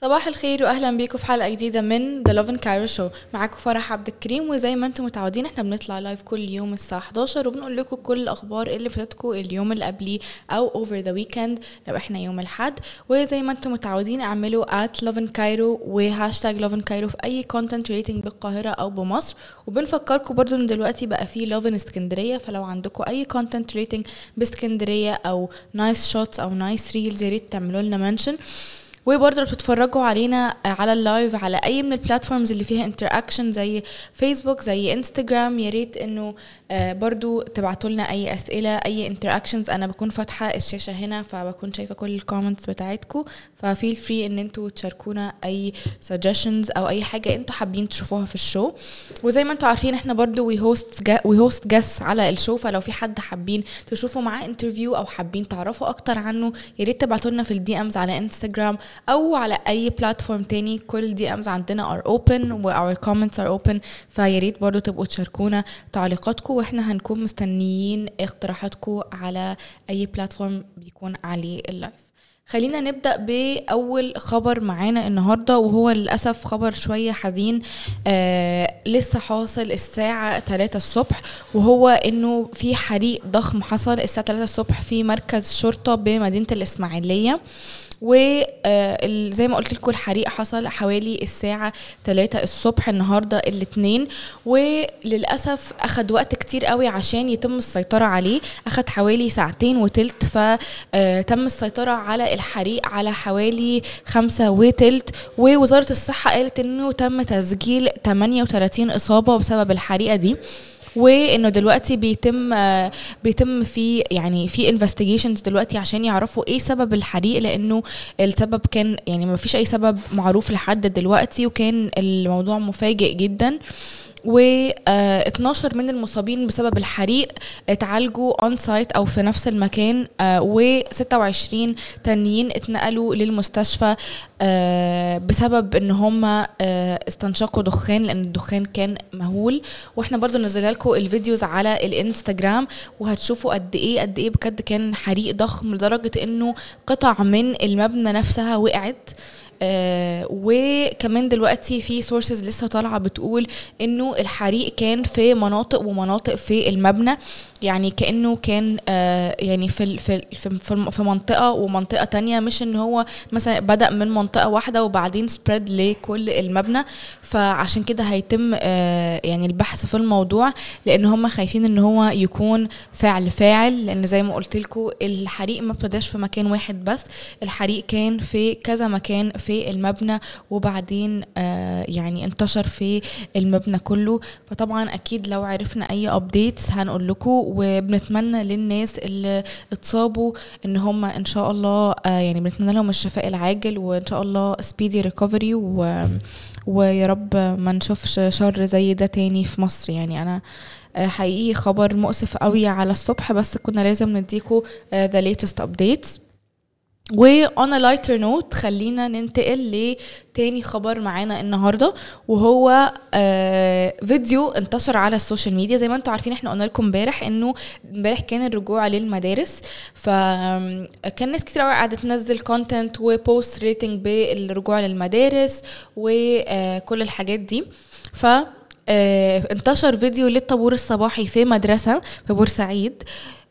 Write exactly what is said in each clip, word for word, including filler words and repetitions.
صباح الخير واهلا بيكم في حلقه جديده من The Love in Cairo Show. معاكم فرح عبد الكريم، وزي ما انتم متعودين احنا بنطلع لايف كل يوم الساعه حداشر وبنقول لكم كل الاخبار اللي فاتتكم اليوم اللي قبليه او over the weekend لو احنا يوم الاحد. وزي ما انتم متعودين اعملوا at love in Cairo وهاشتاج love in Cairo في اي content relating بالقاهره او بمصر. وبنفكركم برضو ان دلوقتي بقى في love in اسكندريه، فلو عندكم اي content relating باسكندريه او nice shots او nice reels يا ريت تعملوا لنا mention. وبرضه لو بتتفرجوا علينا على اللايف على اي من البلاتفورمز اللي فيها انتراكشن زي فيسبوك زي انستجرام، يا ريت انه برضه تبعتوا لنا اي اسئله اي انتراكشنز. انا بكون فاتحه الشاشه هنا فبكون شايفه كل الكومنتس بتاعتكم، ففيل فري ان انتوا تشاركونا اي سجشنز او اي حاجه انتوا حابين تشوفوها في الشو. وزي ما انتوا عارفين احنا برضه وي هوست وي هوست جاس على الشو، فلو في حد حابين تشوفوا معاه انترفيو او حابين تعرفوا اكتر عنه يا ريت تبعتوا لنا في الدي امز على انستجرام او على اي بلاتفورم تاني. كل دي امز عندنا ار اوبن و اور كومنتس ار اوبن، فيا ريت برضو تبقوا تشاركونا تعليقاتكم واحنا هنكون مستنيين اقتراحاتكم على اي بلاتفورم بيكون عليه اللايف. خلينا نبدأ بأول خبر معانا النهاردة، وهو للأسف خبر شوية حزين آه لسه حاصل الساعة ثلاثة الصبح، وهو انه في حريق ضخم حصل الساعة ثلاثة الصبح في مركز شرطة بمدينة الإسماعيلية. وزي ما قلت لكم الحريق حصل حوالي الساعة ثلاثة الصبح النهاردة الاثنين، وللأسف أخد وقت كتير قوي عشان يتم السيطرة عليه، أخد حوالي ساعتين وتلت فتم السيطرة على الحريق على حوالي خمسة وتلت. ووزارة الصحة قالت أنه تم تسجيل ثمانية وثلاثين إصابة بسبب الحريقة دي، وانه دلوقتي بيتم بيتم في يعني في انفستيجيشنز دلوقتي عشان يعرفوا ايه سبب الحريق، لانه السبب كان يعني ما فيش اي سبب معروف لحد دلوقتي وكان الموضوع مفاجئ جدا. و اتناشر من المصابين بسبب الحريق اتعالجوا اون سايت او في نفس المكان، و ستة وعشرين تانيين اتنقلوا للمستشفى بسبب ان هم استنشقوا دخان لان الدخان كان مهول. واحنا برضو نزلنا لكم الفيديوز على الانستجرام وهتشوفوا قد ايه قد ايه بجد كان حريق ضخم لدرجة انه قطع من المبنى نفسها وقعت. آه وكمان دلوقتي في سورسز لسه طالعة بتقول انه الحريق كان في مناطق ومناطق في المبنى، يعني كأنه كان آه يعني في, في, في, في منطقة ومنطقة تانية، مش ان هو مثلا بدأ من منطقة واحدة وبعدين سبريد لكل المبنى. فعشان كده هيتم آه يعني البحث في الموضوع، لان هم خايفين ان هو يكون فعل فاعل، لان زي ما قلت لكم الحريق ما ابتداش في مكان واحد بس، الحريق كان في كذا مكان في المبنى وبعدين آه يعني انتشر في المبنى كله. فطبعا اكيد لو عرفنا اي ابديتس هنقول لكم، وبنتمنى للناس اللي اتصابوا ان هم ان شاء الله آه يعني بنتمنى لهم الشفاء العاجل وان شاء الله سبيدي ريكفري، ويا رب ما نشوفش شر زي ده تاني في مصر. يعني انا آه حقيقي خبر مؤسف قوي على الصبح، بس كنا لازم نديكم آه the latest updates. و on a lighter note خلينا ننتقل لتاني خبر معانا النهاردة، وهو آه فيديو انتشر على السوشيال ميديا. زي ما انتوا عارفين احنا قلنا لكم امبارح انه امبارح كان الرجوع للمدارس، فكان ناس كتير قوي قاعدة تنزل كونتنت وبوست ريتنج بالرجوع للمدارس وكل الحاجات دي. ف آه انتشر فيديو للطابور الصباحي في مدرسة في بورسعيد،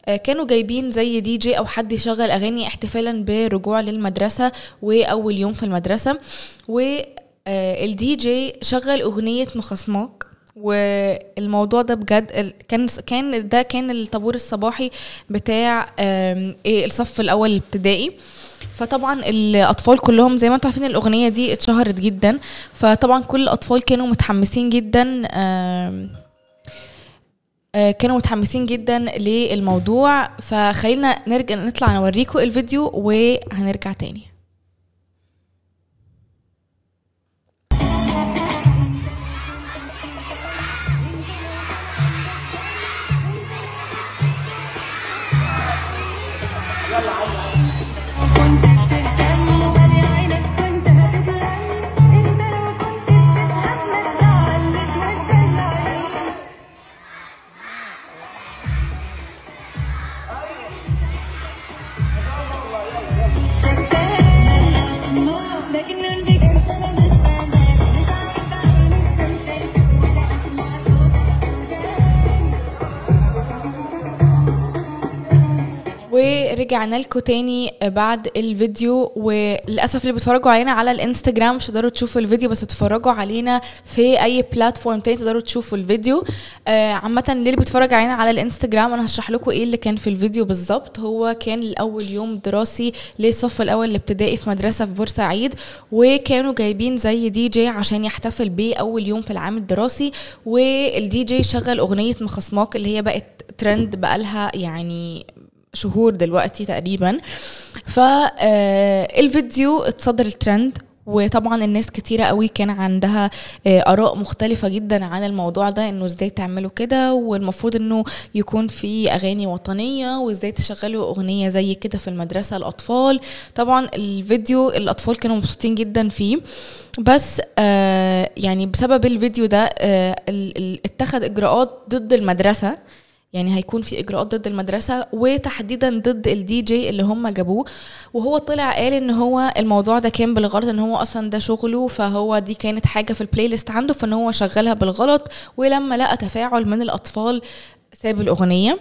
كانوا جايبين زي دي جي او حد يشغل اغاني احتفالا برجوع للمدرسه واول يوم في المدرسه. والدي جي شغل اغنيه مخصماك، والموضوع ده بجد كان كان ده كان الطابور الصباحي بتاع ايه الصف الاول الابتدائي. فطبعا الاطفال كلهم زي ما انتوا عارفين الاغنيه دي اتشهرت جدا، فطبعا كل الاطفال كانوا متحمسين جدا كانوا متحمسين جدا للموضوع. فخلينا نرجع نطلع نوريكم الفيديو وهنرجع تاني. ورجعنا لكم تاني بعد الفيديو. وللأسف اللي بتفرجوا علينا على الانستجرام مش تقدروا تشوفوا الفيديو, بس تتفرجوا علينا في اي بلاتفورم تاني تقدروا تشوفوا الفيديو. آه عامه اللي بتفرج علينا على الانستجرام انا هشرح لكم ايه اللي كان في الفيديو بالظبط. هو كان الاول يوم دراسي للصف الاول الابتدائي في مدرسه في بورسعيد, وكانوا جايبين زي دي جي عشان يحتفل بيه اول يوم في العام الدراسي, والدي جي شغل اغنيه مخصماك اللي هي بقت ترند بقالها يعني شهور دلوقتي تقريبا. فالفيديو اتصدر الترند, وطبعا الناس كتيرة قوي كان عندها آراء مختلفة جدا عن الموضوع ده, انه ازاي تعملوا كده والمفروض انه يكون في اغاني وطنية وازاي تشغلوا اغنية زي كده في المدرسة الاطفال. طبعا الفيديو الاطفال كانوا مبسوطين جدا فيه, بس آه يعني بسبب الفيديو ده آه اتخذ اجراءات ضد المدرسة, يعني هيكون في اجراءات ضد المدرسه وتحديدا ضد الدي جي اللي هم جابوه. وهو طلع قال ان هو الموضوع ده كان بالغلط, ان هو اصلا ده شغله, فهو دي كانت حاجه في البلاي ليست عنده فان هو شغلها بالغلط, ولما لقى تفاعل من الاطفال ساب الاغنيه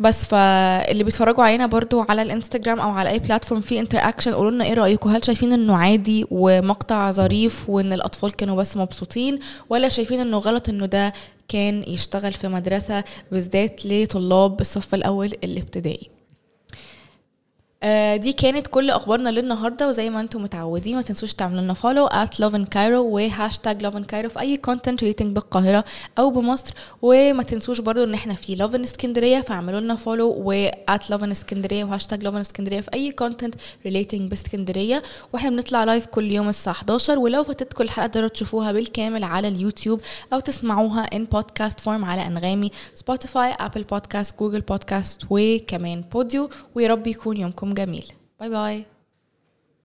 بس. فاللي بيتفرجوا علينا برضو على الانستجرام او على اي بلاتفورم في انتراكشن, قولوا لنا ايه رايكم, هل شايفين انه عادي ومقطع ظريف وان الاطفال كانوا بس مبسوطين, ولا شايفين انه غلط انه ده كان يشتغل في مدرسه بالذات لطلاب الصف الاول الابتدائي؟ آه دي كانت كل اخبارنا للنهارده, وزي ما انتم متعودين ما تنسوش تعملوا لنا فولو آت لاف إن كايرو وهاشتاج لاف إن كايرو في اي كونتنت ريتنج بالقاهره او بمصر. وما تنسوش برضو ان احنا في لاف إن اسكندريه, فاعملوا لنا فولو وآت لاف إن اسكندريه وهاشتاج لاف إن اسكندريه في اي كونتنت ريليتنج باسكندريه. واحنا بنطلع لايف كل يوم الساعه احداشر, ولو فاتتكم الحلقه تقدروا تشوفوها بالكامل على اليوتيوب او تسمعوها ان بودكاست فورم على انغامي, سبوتيفاي, ابل بودكاست, جوجل بودكاست, وكمان بوديو. ويا رب يكون يومكم جميل. باي باي.